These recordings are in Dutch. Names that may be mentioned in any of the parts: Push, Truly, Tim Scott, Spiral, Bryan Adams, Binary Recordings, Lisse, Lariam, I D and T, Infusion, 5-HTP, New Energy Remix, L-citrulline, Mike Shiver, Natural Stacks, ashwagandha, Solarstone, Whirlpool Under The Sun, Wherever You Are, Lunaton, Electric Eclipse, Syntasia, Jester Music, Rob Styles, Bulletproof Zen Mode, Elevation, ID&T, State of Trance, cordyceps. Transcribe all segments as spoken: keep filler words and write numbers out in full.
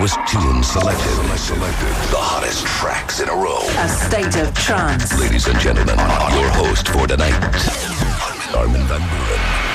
newest tunes selected. Selected. The hottest tracks in a row. A State of Trance. Ladies and gentlemen, your host for tonight, Armin van Buuren.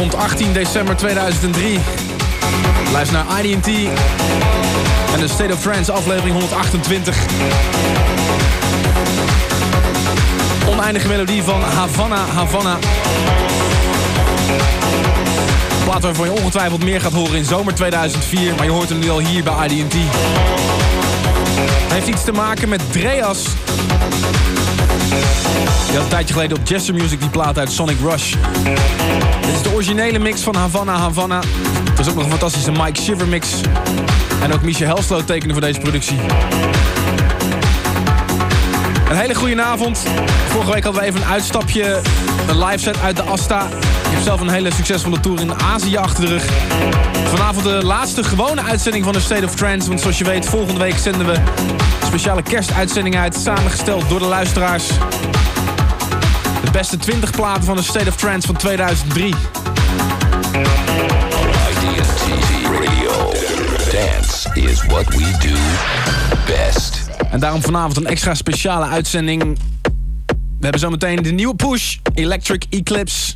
Zaterdagavond achttien december tweeduizend drie. Luister naar I D en T en de State of Trance aflevering honderdachtentwintig. Oneindige melodie van Havana, Havana. Een plaat waarvan je ongetwijfeld meer gaat horen in zomer tweeduizend vier, maar je hoort hem nu al hier bij I D en T. Hij heeft iets te maken met Dreas. Je had een tijdje geleden op Jester Music die plaat uit Sonic Rush. Dit is de originele mix van Havana, Havana. Er is ook nog een fantastische Mike Shiver mix. En ook Michel Helsloot tekende voor deze productie. Een hele goede avond. Vorige week hadden we even een uitstapje, een live set uit de Asta. Ik heb zelf een hele succesvolle tour in Azië achter de rug. Vanavond de laatste gewone uitzending van de State of Trance. Want zoals je weet, volgende week zenden we een speciale kerstuitzending uit. Samengesteld door de luisteraars. De beste twintig platen van de State of Trance van tweeduizend drie. I D en T Radio. Dance is what we do best. En daarom vanavond een extra speciale uitzending. We hebben zometeen de nieuwe Push, Electric Eclipse.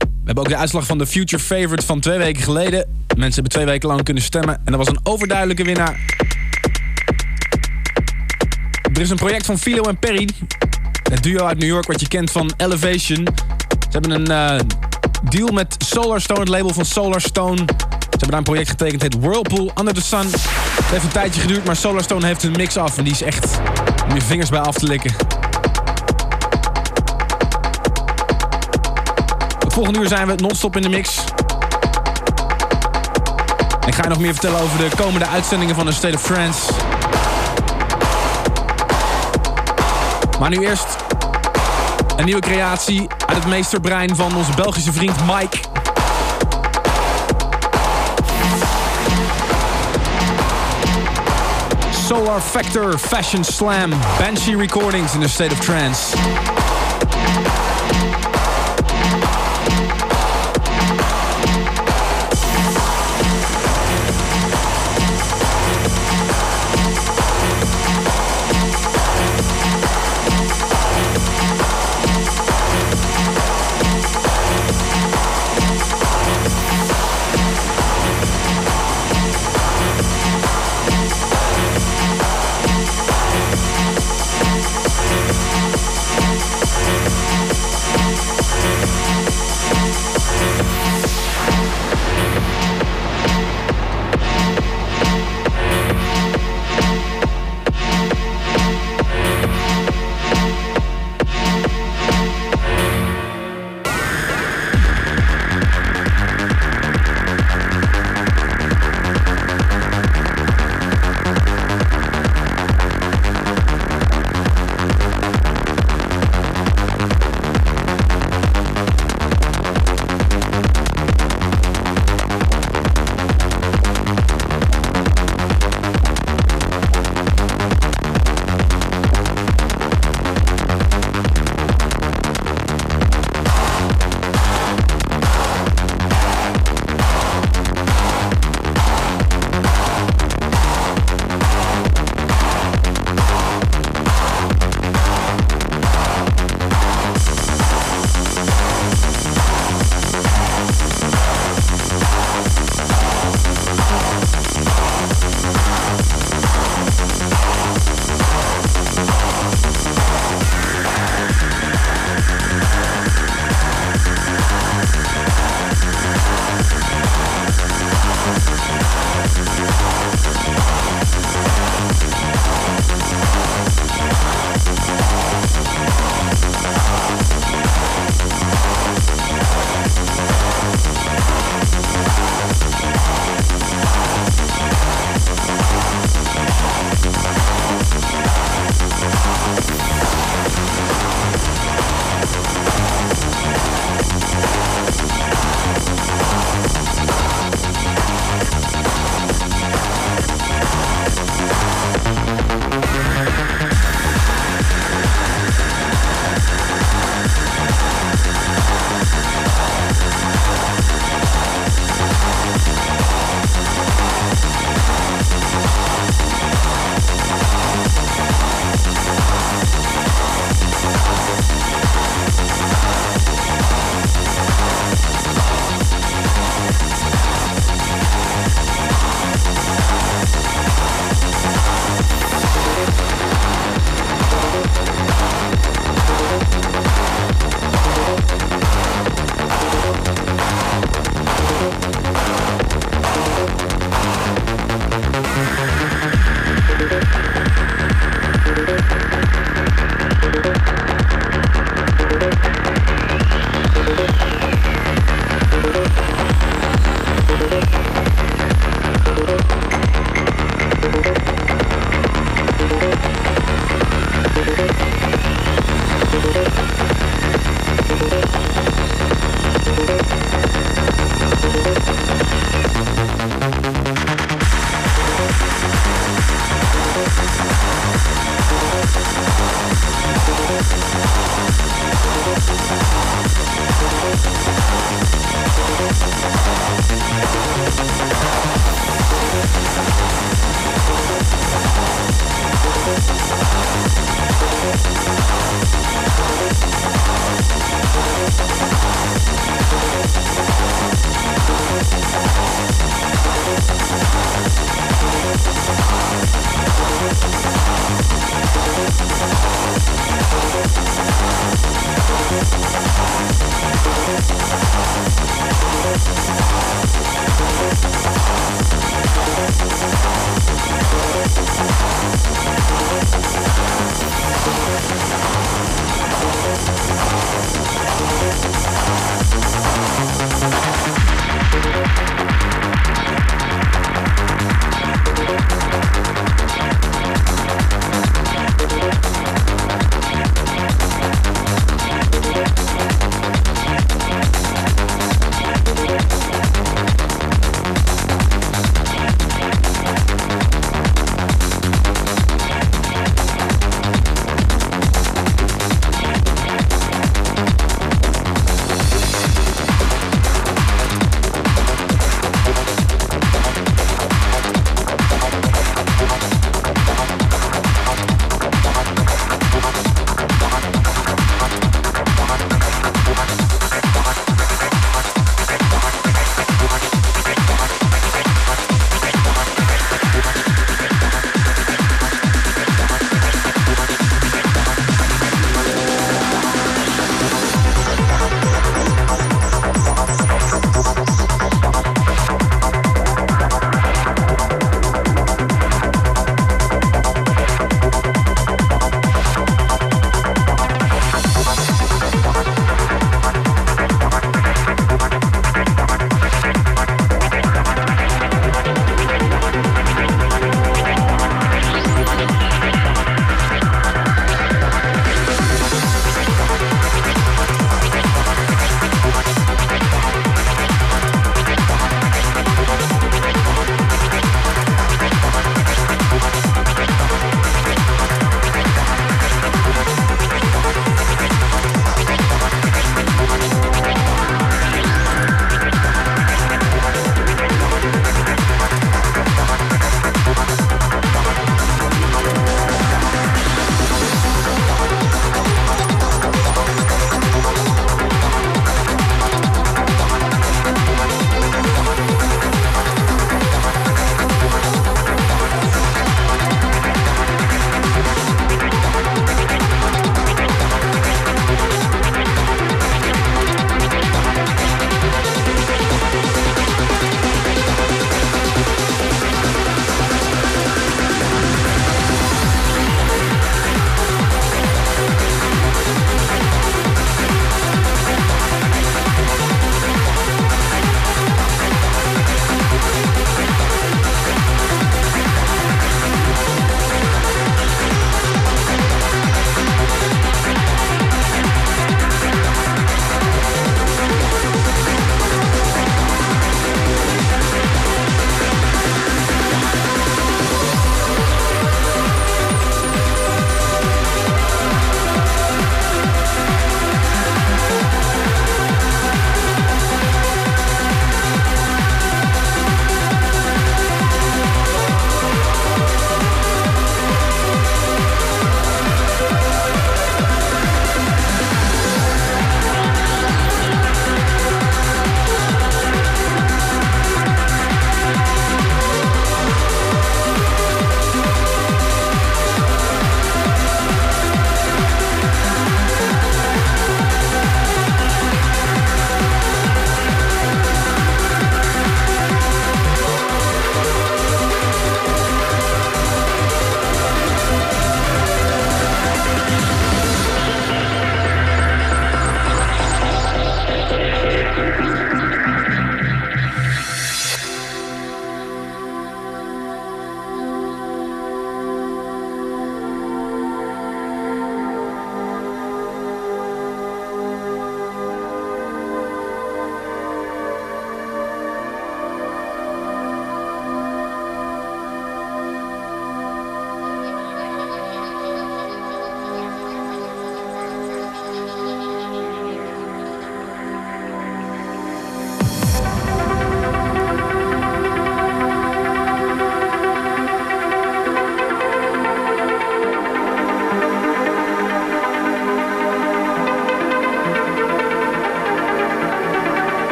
We hebben ook de uitslag van de Future Favorite van twee weken geleden. Mensen hebben twee weken lang kunnen stemmen en er was een overduidelijke winnaar. Er is een project van Filo en Peri, het duo uit New York wat je kent van Elevation. Ze hebben een uh, deal met Solarstone, het label van Solarstone. Ze hebben daar een project getekend, het heet Whirlpool Under The Sun. Het heeft een tijdje geduurd, maar Solarstone heeft een mix af en die is echt om je vingers bij af te likken. Het volgende uur zijn we non-stop in de mix. En ik ga je nog meer vertellen over de komende uitzendingen van de State of Trance. Maar nu eerst een nieuwe creatie uit het meesterbrein van onze Belgische vriend Mike. Solar Factor Fashion Slam, Banshee Recordings in the State of Trance.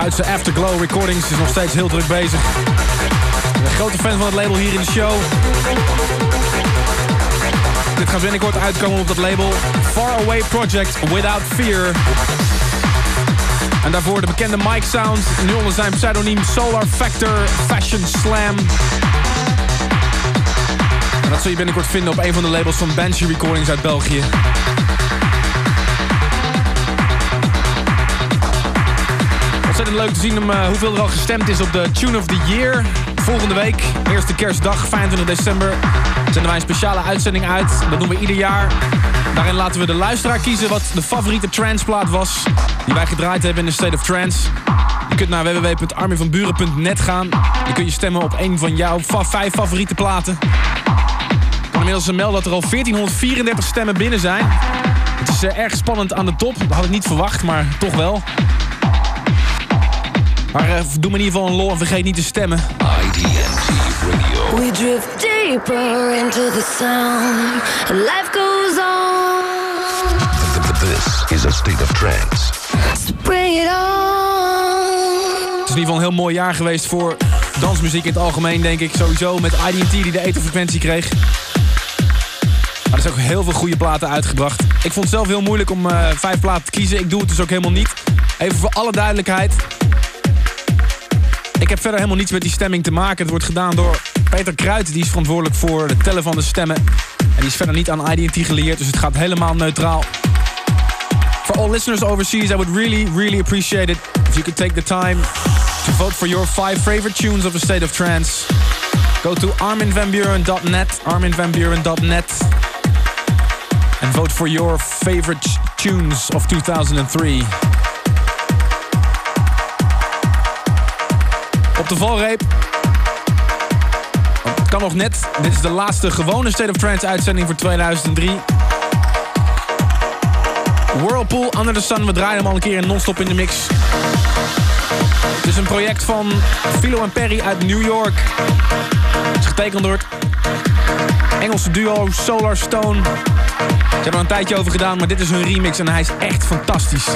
Duitse Afterglow Recordings is nog steeds heel druk bezig. Ik ben een grote fan van het label hier in de show. Dit gaat binnenkort uitkomen op dat label. Far Away Project Without Fear. En daarvoor de bekende Mike Sound. Nu onder zijn pseudoniem Solar Factor Fashion Slam. En dat zul je binnenkort vinden op een van de labels van Banshee Recordings uit België. Ontzettend leuk te zien om, uh, hoeveel er al gestemd is op de Tune of the Year. Volgende week, eerste kerstdag, vijfentwintig december, zenden wij een speciale uitzending uit. Dat doen we ieder jaar. Daarin laten we de luisteraar kiezen wat de favoriete tranceplaat was die wij gedraaid hebben in de State of Trance. Je kunt naar w w w punt armin van buuren punt net gaan. Dan kun je stemmen op een van jouw fa- vijf favoriete platen. Ik kan inmiddels melden dat er al veertienhonderdvierendertig stemmen binnen zijn. Het is uh, erg spannend aan de top. Dat had ik niet verwacht, maar toch wel. Maar uh, doe me in ieder geval een lol en vergeet niet te stemmen. I D and T Radio. We drift deeper into the sound. Life goes on. This is a State of Trance. So bring it on. Het is in ieder geval een heel mooi jaar geweest voor dansmuziek in het algemeen, denk ik. Sowieso met I D and T die de etherfrequentie kreeg. Maar er zijn ook heel veel goede platen uitgebracht. Ik vond het zelf heel moeilijk om uh, vijf platen te kiezen. Ik doe het dus ook helemaal niet. Even voor alle duidelijkheid. Ik heb verder helemaal niets met die stemming te maken. Het wordt gedaan door Peter Kruijt. Die is verantwoordelijk voor het tellen van de stemmen. En die is verder niet aan I D and T geleerd. Dus het gaat helemaal neutraal. For all listeners overseas, I would really, really appreciate it if you could take the time to vote for your five favorite tunes of the State of Trance. Go to armin van buuren punt net, armin van buuren punt net, and vote for your favorite tunes of two thousand three. Op de valreep. Het kan nog net. Dit is de laatste gewone State of Trance uitzending voor tweeduizend drie. Whirlpool Under The Sun. We draaien hem al een keer in non-stop in de mix. Het is een project van Filo en Peri uit New York. Het is getekend door het Engelse duo Solarstone. Ze hebben er een tijdje over gedaan, maar dit is hun remix en hij is echt fantastisch.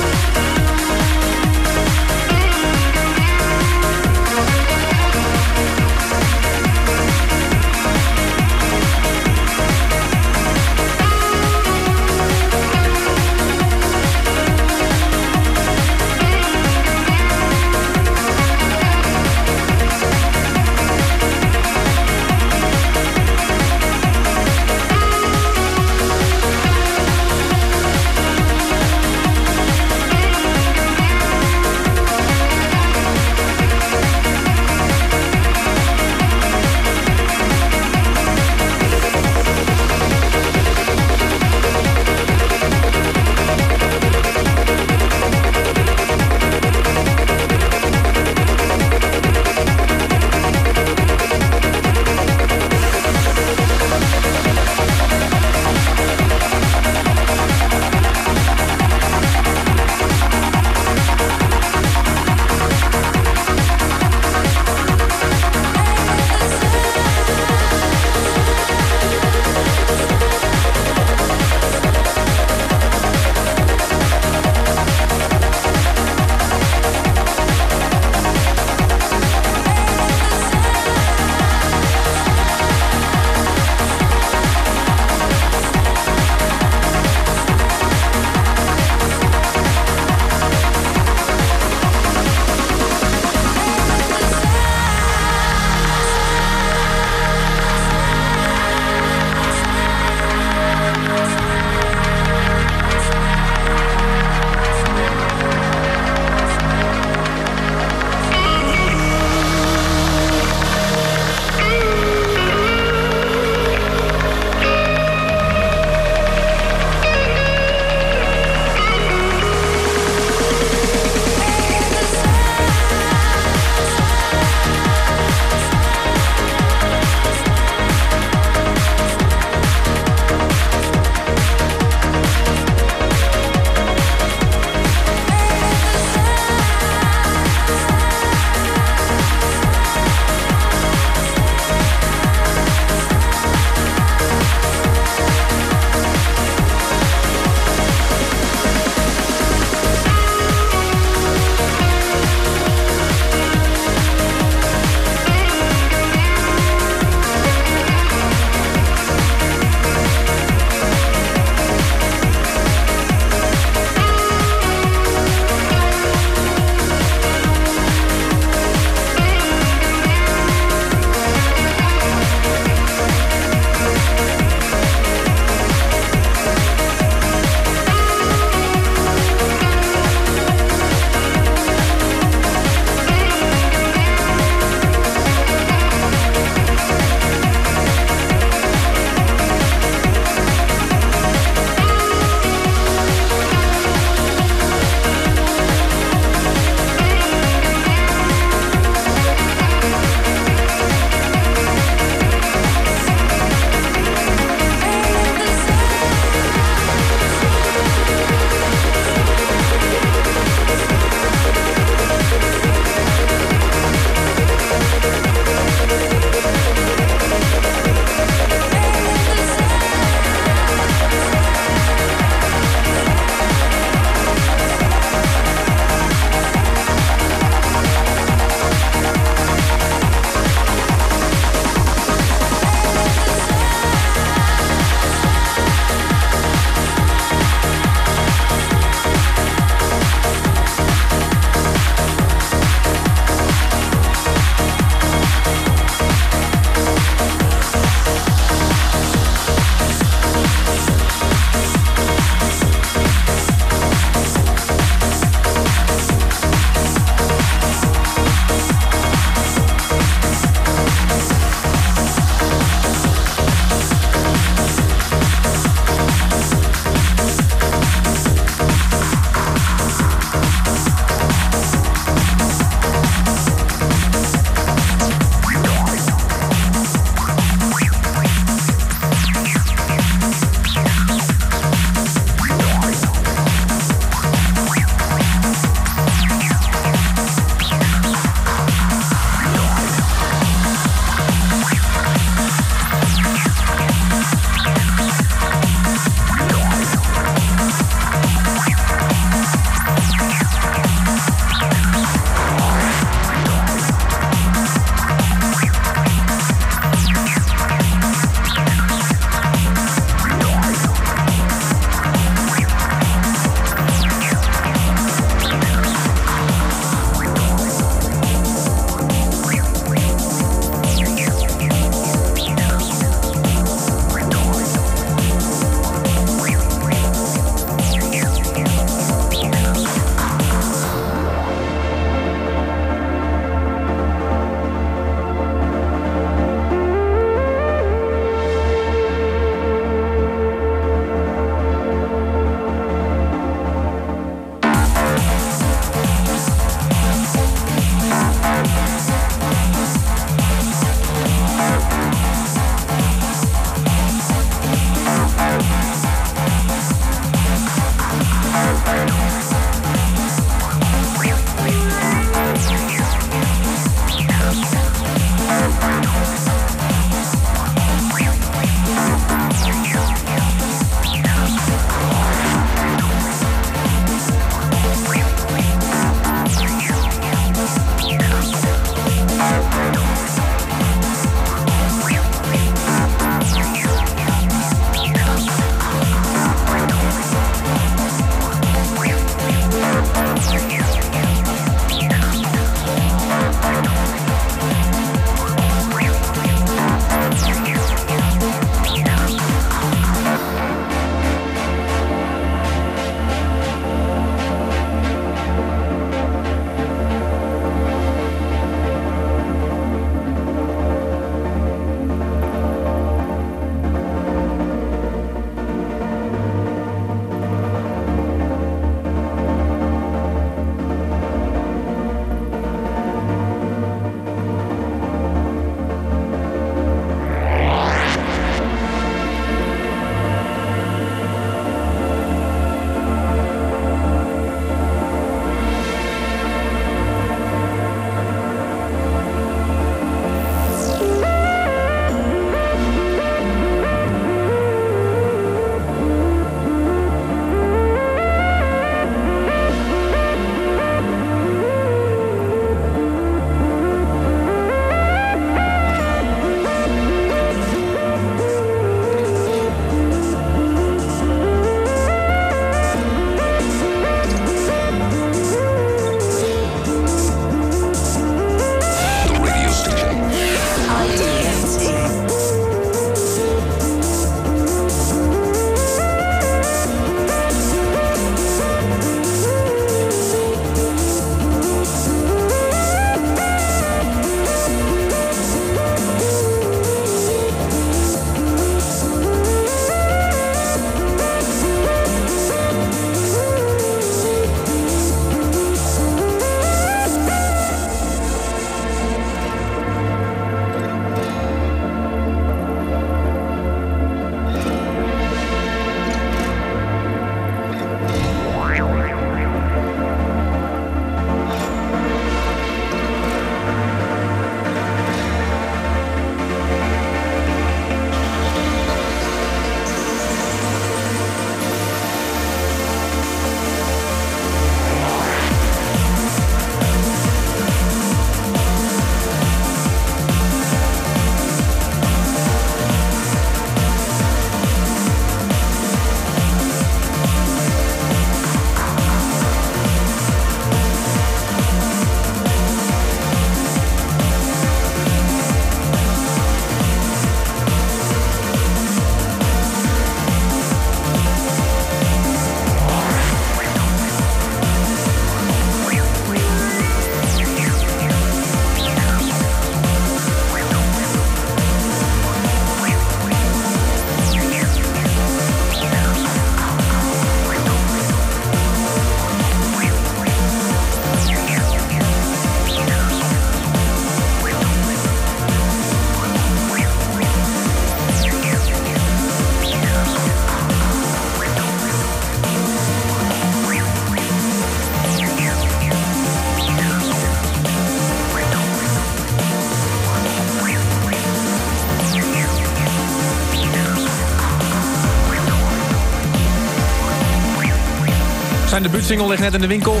Zijn debuutsingle ligt net in de winkel.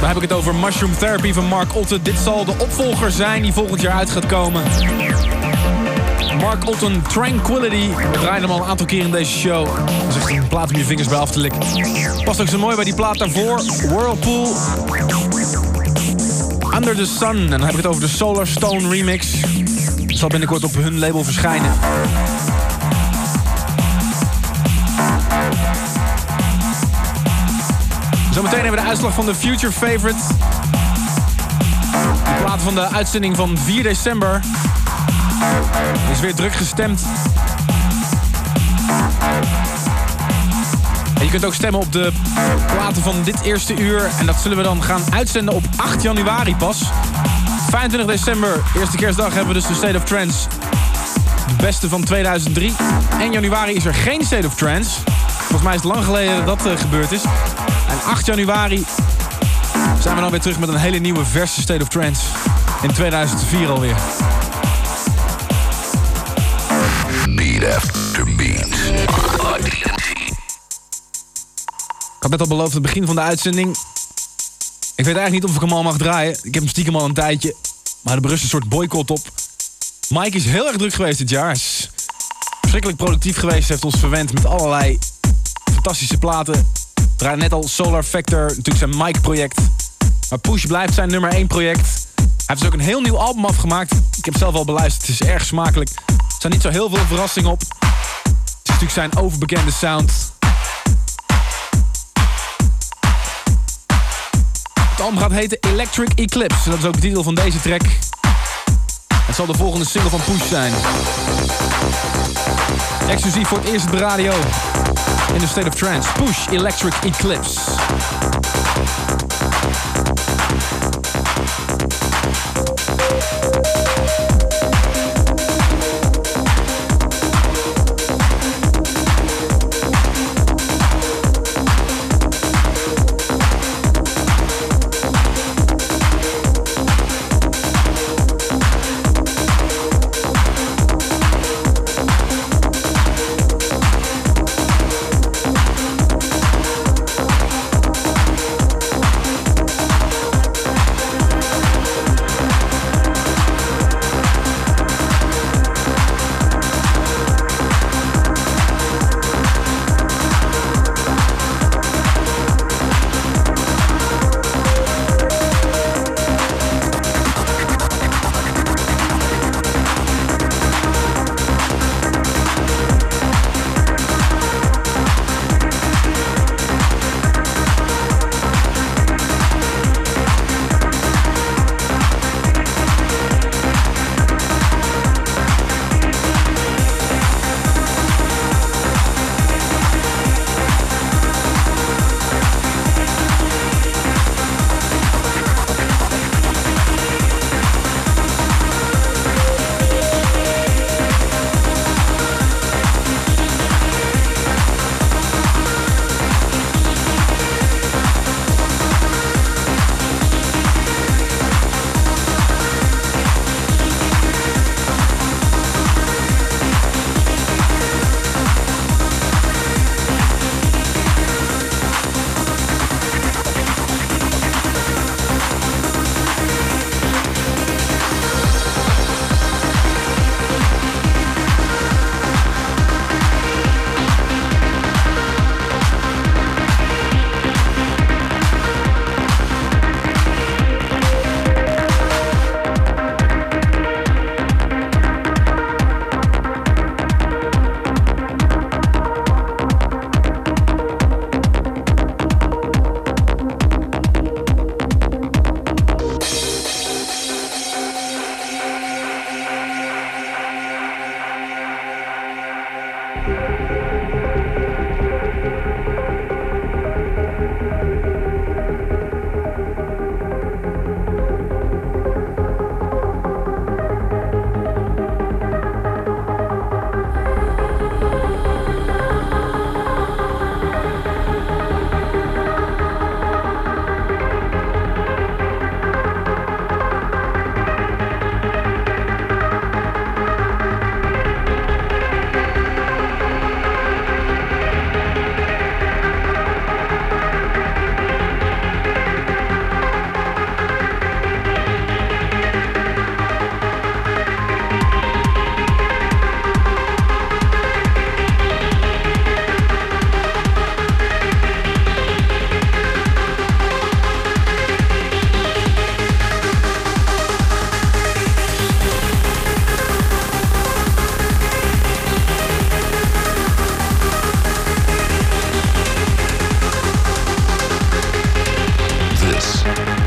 Daar heb ik het over Mushroom Therapy van Mark Otten. Dit zal de opvolger zijn die volgend jaar uit gaat komen. Mark Otten, Tranquility. We draaien hem al een aantal keer in deze show. Dat is echt een plaat om je vingers bij af te likken. Past ook zo mooi bij die plaat daarvoor. Whirlpool Under The Sun. En dan heb ik het over de Solarstone remix. Dat zal binnenkort op hun label verschijnen. Zometeen hebben we de uitslag van de Future Favorites. De plaat van de uitzending van vier december. Er is weer druk gestemd. En je kunt ook stemmen op de platen van dit eerste uur. En dat zullen we dan gaan uitzenden op acht januari pas. vijfentwintig december, eerste kerstdag, hebben we dus de State of Trance. De beste van tweeduizend drie. één januari is er geen State of Trance. Volgens mij is het lang geleden dat dat gebeurd is. En acht januari zijn we dan weer terug met een hele nieuwe verse State of Trance. In tweeduizend vier alweer. Beat after beat. Ik had net al beloofd het begin van de uitzending. Ik weet eigenlijk niet of ik hem al mag draaien. Ik heb hem stiekem al een tijdje. Maar er berust een soort boycott op. Mike is heel erg druk geweest dit jaar. Hij is verschrikkelijk productief geweest. Hij heeft ons verwend met allerlei fantastische platen. Draai net al Solar Factor, natuurlijk zijn Mike-project. Maar Push blijft zijn nummer één project. Hij heeft dus ook een heel nieuw album afgemaakt. Ik heb zelf al beluisterd, het is erg smakelijk. Er zijn niet zo heel veel verrassingen op. Het is natuurlijk zijn overbekende sound. Het album gaat heten Electric Eclipse. Dat is ook de titel van deze track. Het zal de volgende single van Push zijn. Exclusief voor het eerst op de radio. In the State of Trance, Push, Electric Eclipse.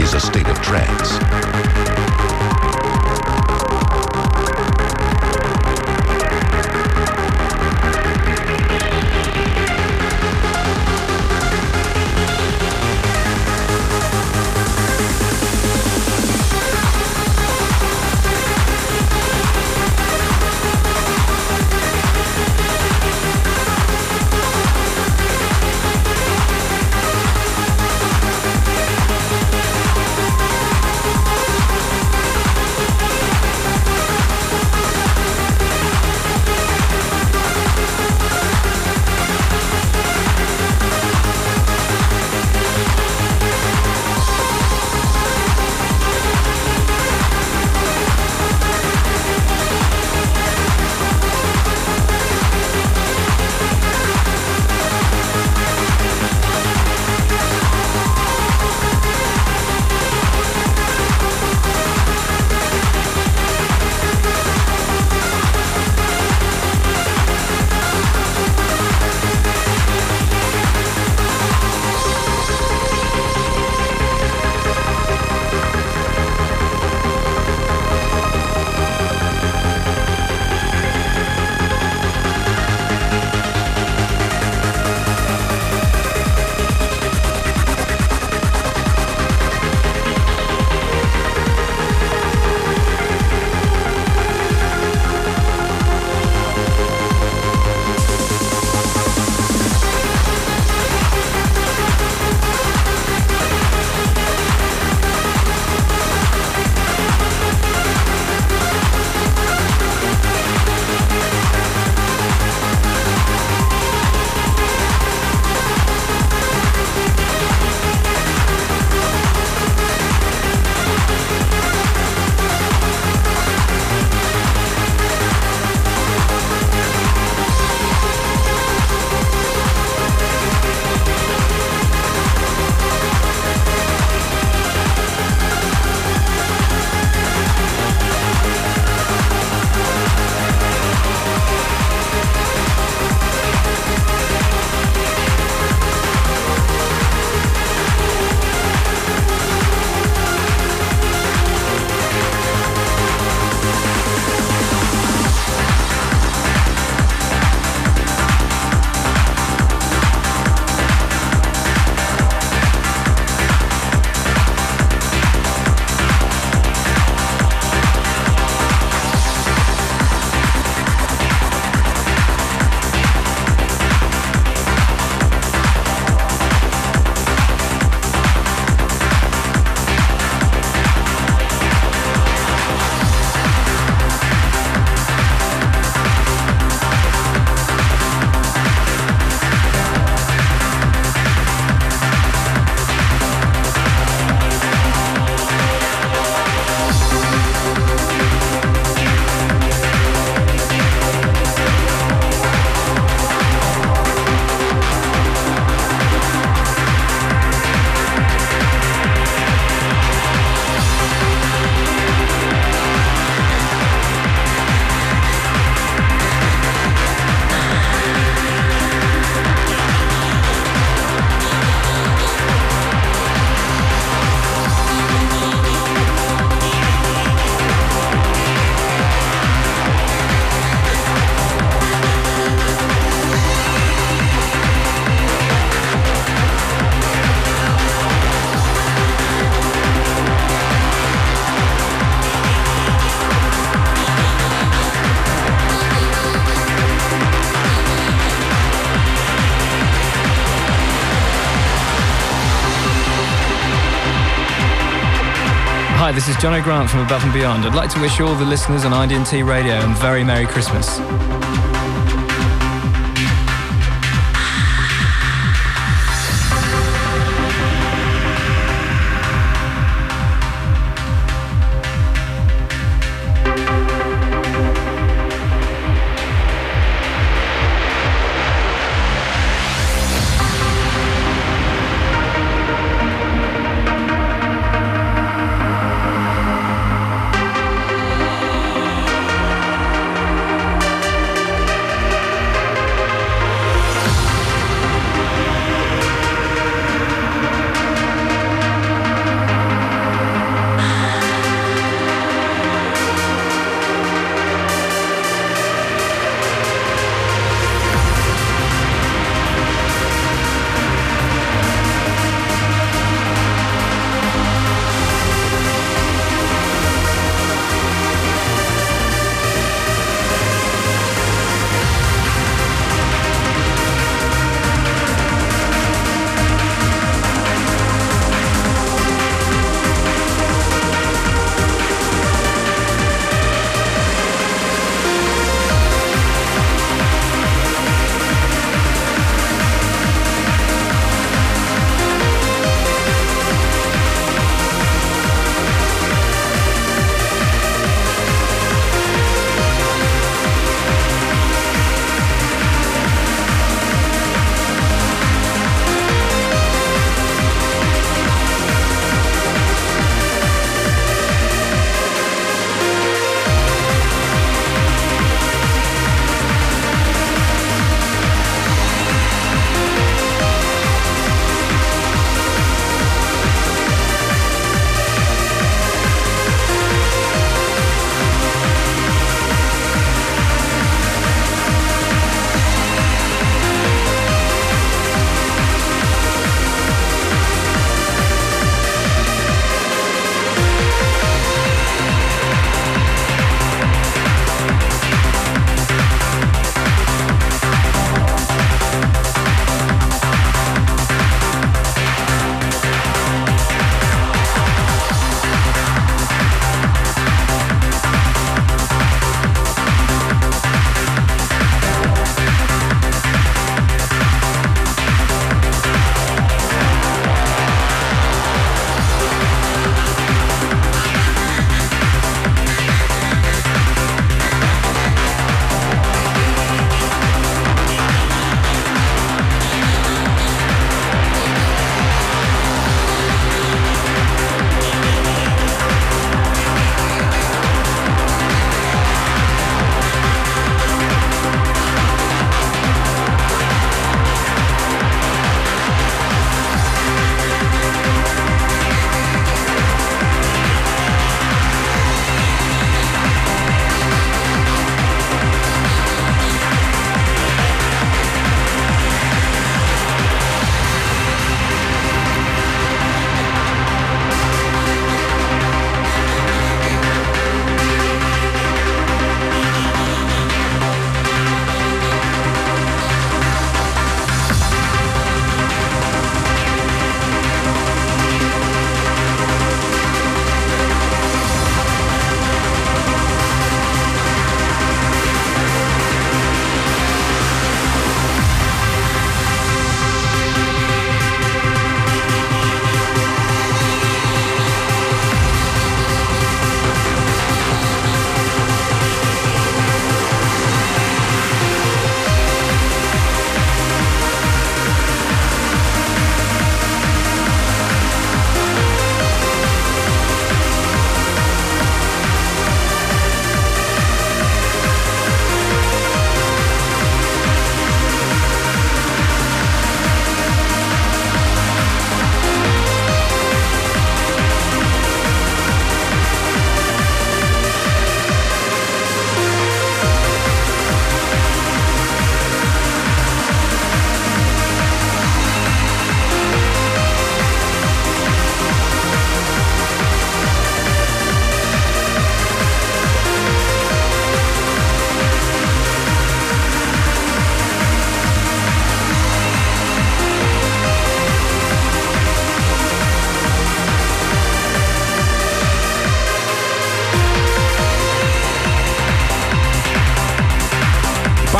is a state of trance. Hi, this is Jono Grant from Above and Beyond. I'd like to wish all the listeners on I D and T Radio a very Merry Christmas.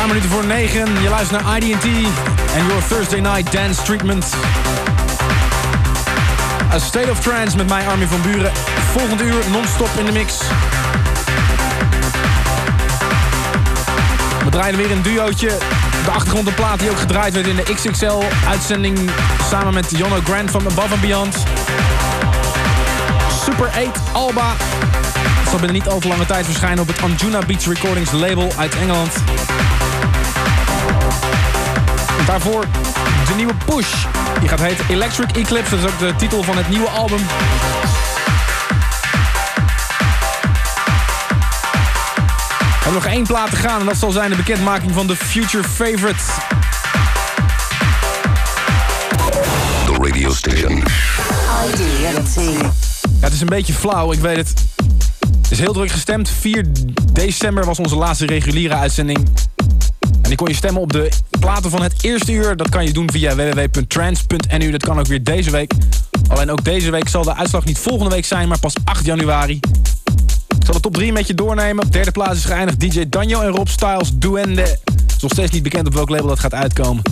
Paar minuten voor negen. Je luistert naar I D en T en your Thursday Night Dance Treatment. A State of Trance met mij, Armin van Buuren. Volgend uur non-stop in de mix. We draaien weer een duootje. De achtergrond een plaat die ook gedraaid werd in de X X L-uitzending... samen met Jono Grant van Above and Beyond. Super acht, Alba. Het zal binnen niet al te lange tijd verschijnen op het Anjuna Beach Recordings label uit Engeland. En daarvoor de nieuwe Push. Die gaat heten Electric Eclipse. Dat is ook de titel van het nieuwe album. We hebben nog één plaat te gaan en dat zal zijn de bekendmaking van de Future Favorites. The radio station. I D en T. Ja, het is een beetje flauw, ik weet het. Het is heel druk gestemd. vier december was onze laatste reguliere uitzending. En ik kon je stemmen op de platen van het eerste uur. Dat kan je doen via w w w punt trans punt n u. Dat kan ook weer deze week. Alleen ook deze week zal de uitslag niet volgende week zijn, maar pas acht januari. Ik zal de top drie met je doornemen. Op derde plaats is geëindigd D J Daniel en Rob Styles, Duende. Het is nog steeds niet bekend op welk label dat gaat uitkomen.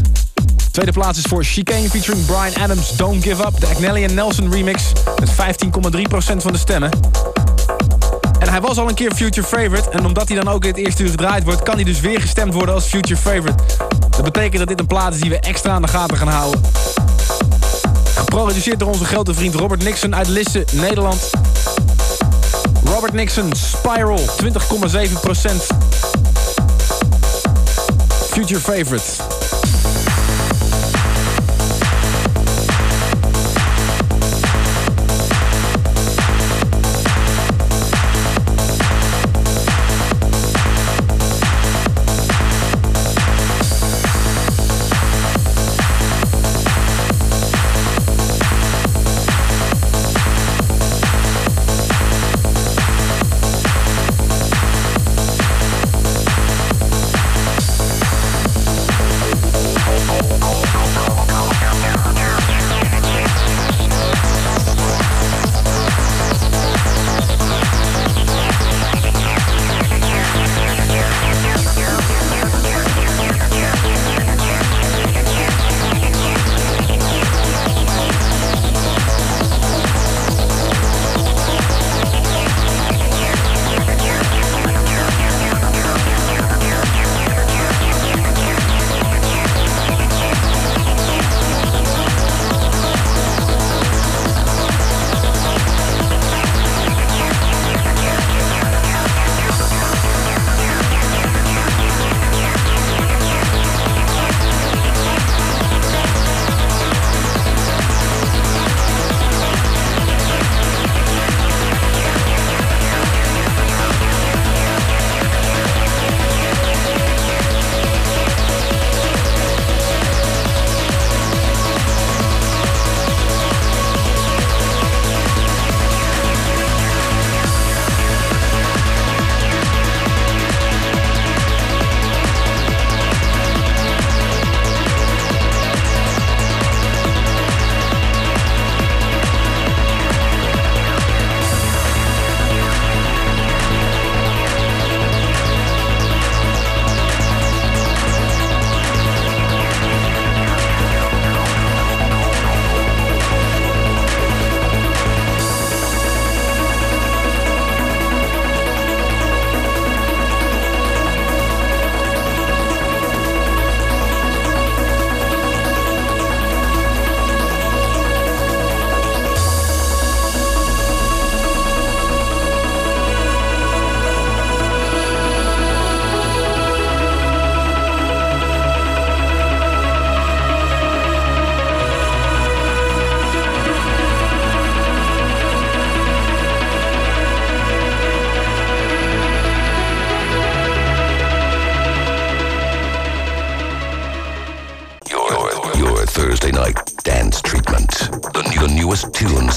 Tweede plaats is voor Chicane featuring Bryan Adams, Don't Give Up. De Agnelli and Nelson remix met vijftien komma drie procent van de stemmen. En hij was al een keer Future Favorite. En omdat hij dan ook in het eerste uur gedraaid wordt, kan hij dus weer gestemd worden als Future Favorite. Dat betekent dat dit een plaat is die we extra aan de gaten gaan houden. Geproduceerd door onze grote vriend Robert Nixon uit Lisse, Nederland. Robert Nixon, Spiral, twintig komma zeven procent. Future Favorite.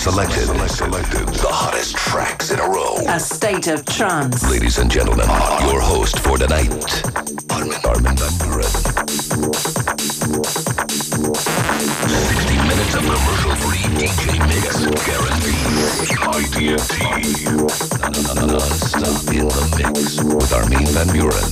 Selected, selected the hottest tracks in a row. A State of Trance. Ladies and gentlemen, your host for tonight, Armin Armin van Buuren. sixty minutes of commercial-free D J mix guaranteed. I D and T. Non-stop in the mix. with Armin van Buuren.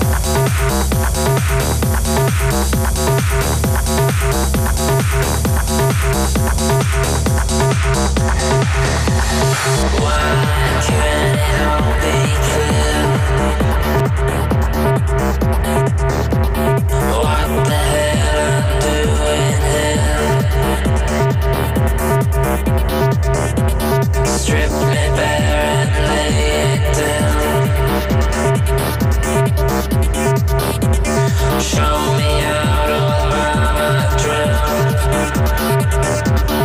Show me how to ride my drum.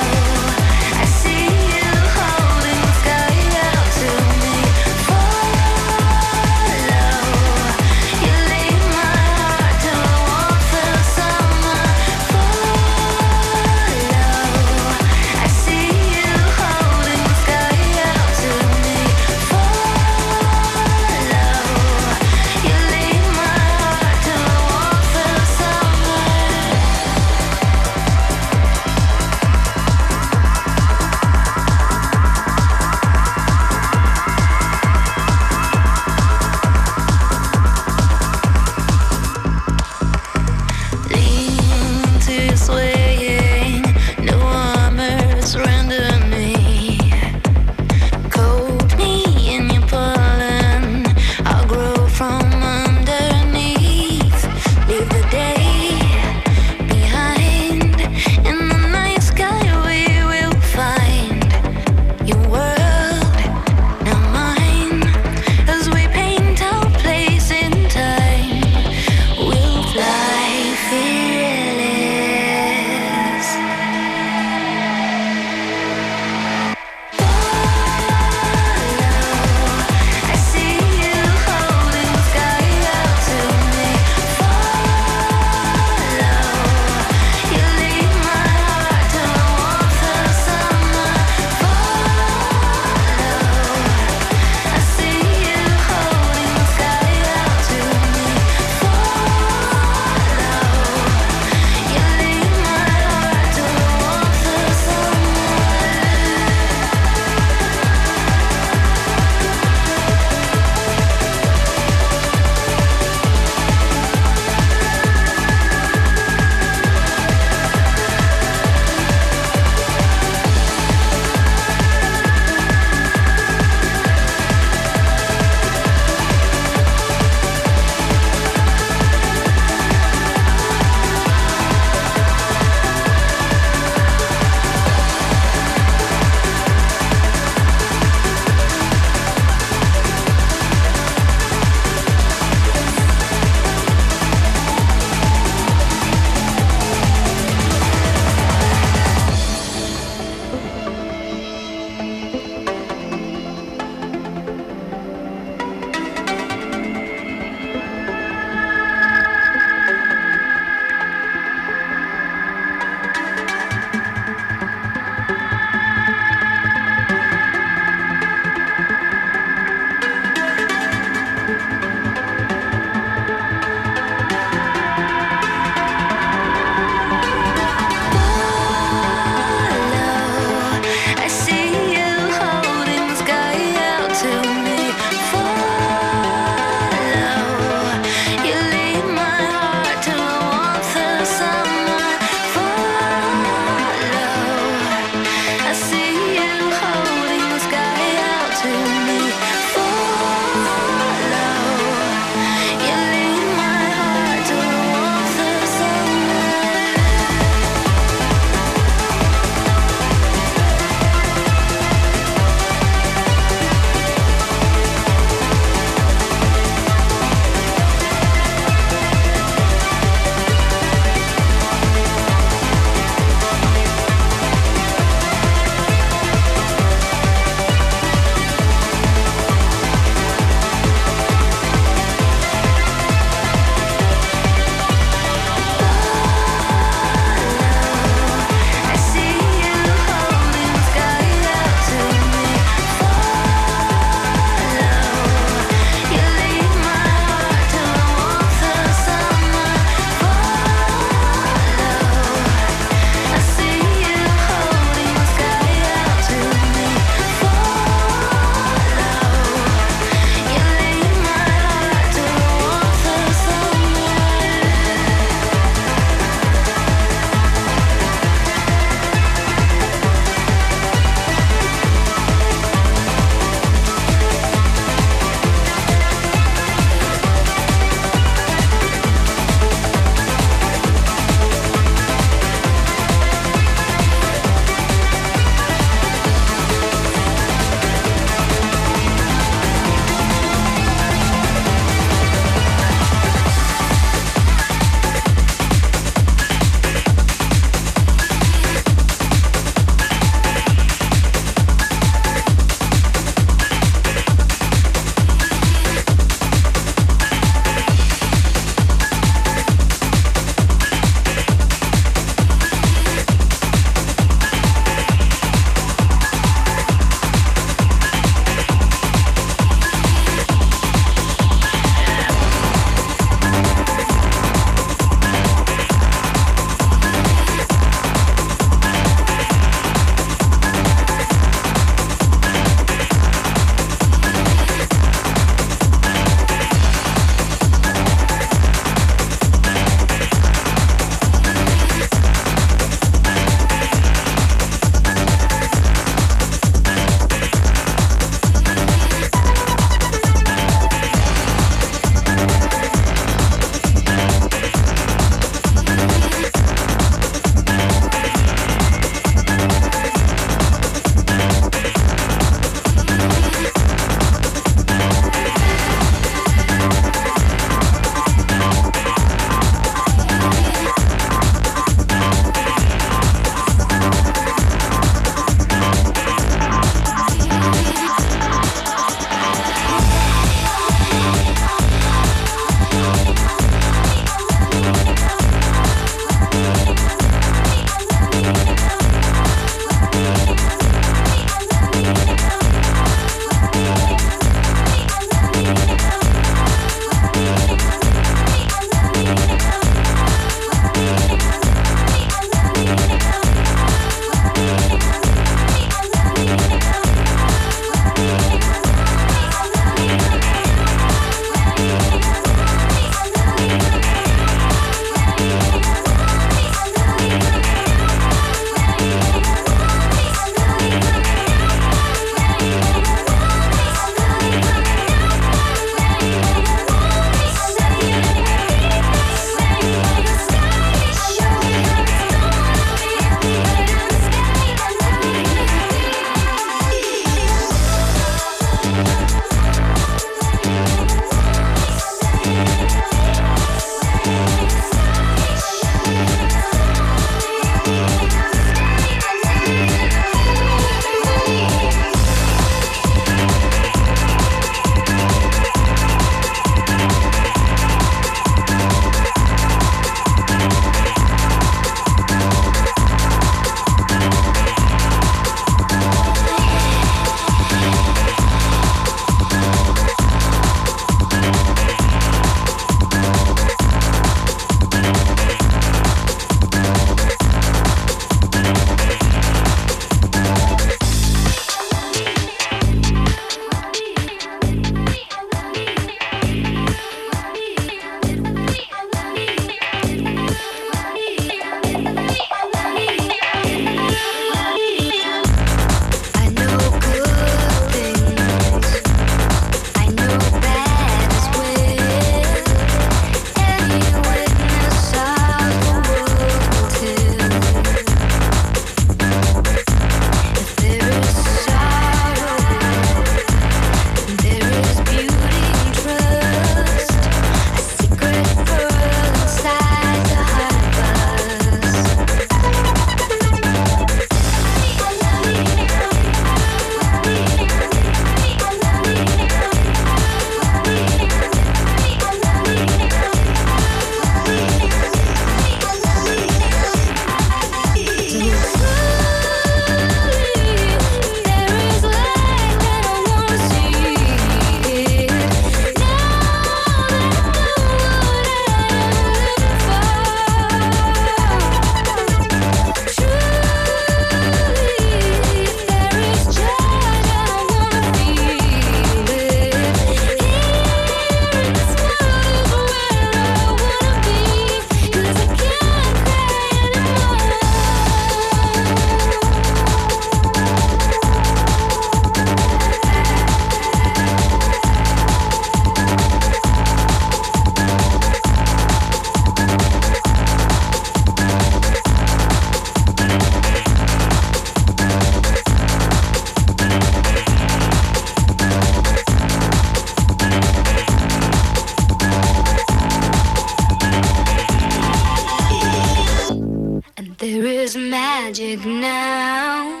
magic now.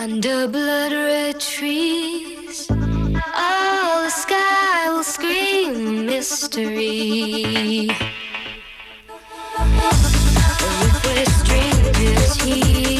Under blood red trees, all the sky will scream mystery. The liquid stream is heat.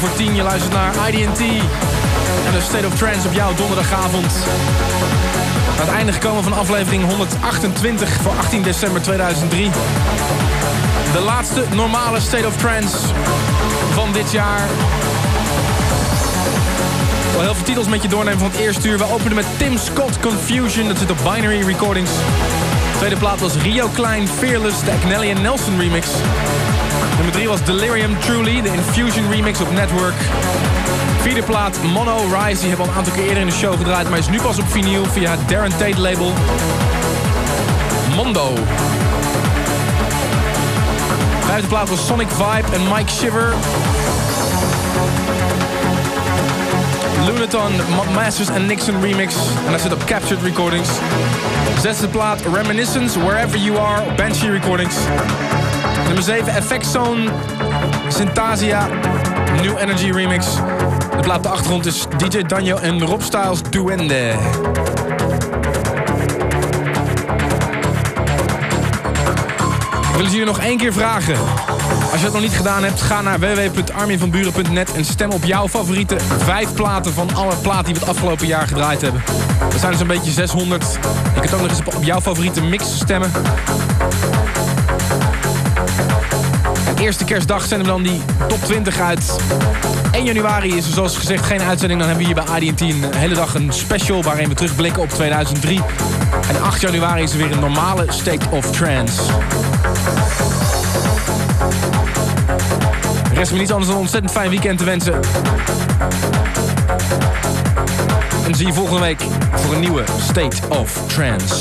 minuten voor tien. Je luistert naar I D en T en de State of Trance op jouw donderdagavond. Aan het einde gekomen van aflevering honderdachtentwintig voor achttien december tweeduizend drie. De laatste normale State of Trance van dit jaar. Wel heel veel titels met je doornemen van het eerste uur. We openen met Tim Scott, Confusion. Dat zit op Binary Recordings. De tweede plaat was Rio Klein, Fearless, de Agnelli and Nelson remix. Nummer drie was Delirium Truly, de Infusion remix op Network. Vierde plaat Mono Rise, die hebben we al een aantal keer eerder in de show gedraaid, maar is nu pas op vinyl via het Darren Tate label. Mondo. Vijfde plaat was Sonic Vibe en Mike Shiver. Lunaton, Masters en Nixon remix. En dat zit op Captured Recordings. Zesde plaat Reminiscence, Wherever You Are, Banshee Recordings. Nummer zeven, Effect Zone, Syntasia, New Energy remix. De plaat op de achtergrond is D J Daniel en Rob Styles, Duende. Ik wil jullie nog één keer vragen. Als je dat nog niet gedaan hebt, ga naar w w w punt armin van buuren punt net en stem op jouw favoriete vijf platen van alle platen die we het afgelopen jaar gedraaid hebben. Dat zijn dus een beetje zeshonderd. Je kunt ook nog eens op jouw favoriete mix stemmen. En eerste kerstdag zenden we dan die top twintig uit. één januari is er zoals gezegd geen uitzending. Dan hebben we hier bij I D en T een hele dag een special waarin we terugblikken op tweeduizend drie. En acht januari is er weer een normale State of Trance. Rest me niets anders dan een ontzettend fijn weekend te wensen. En zie je volgende week voor een nieuwe State of Trance.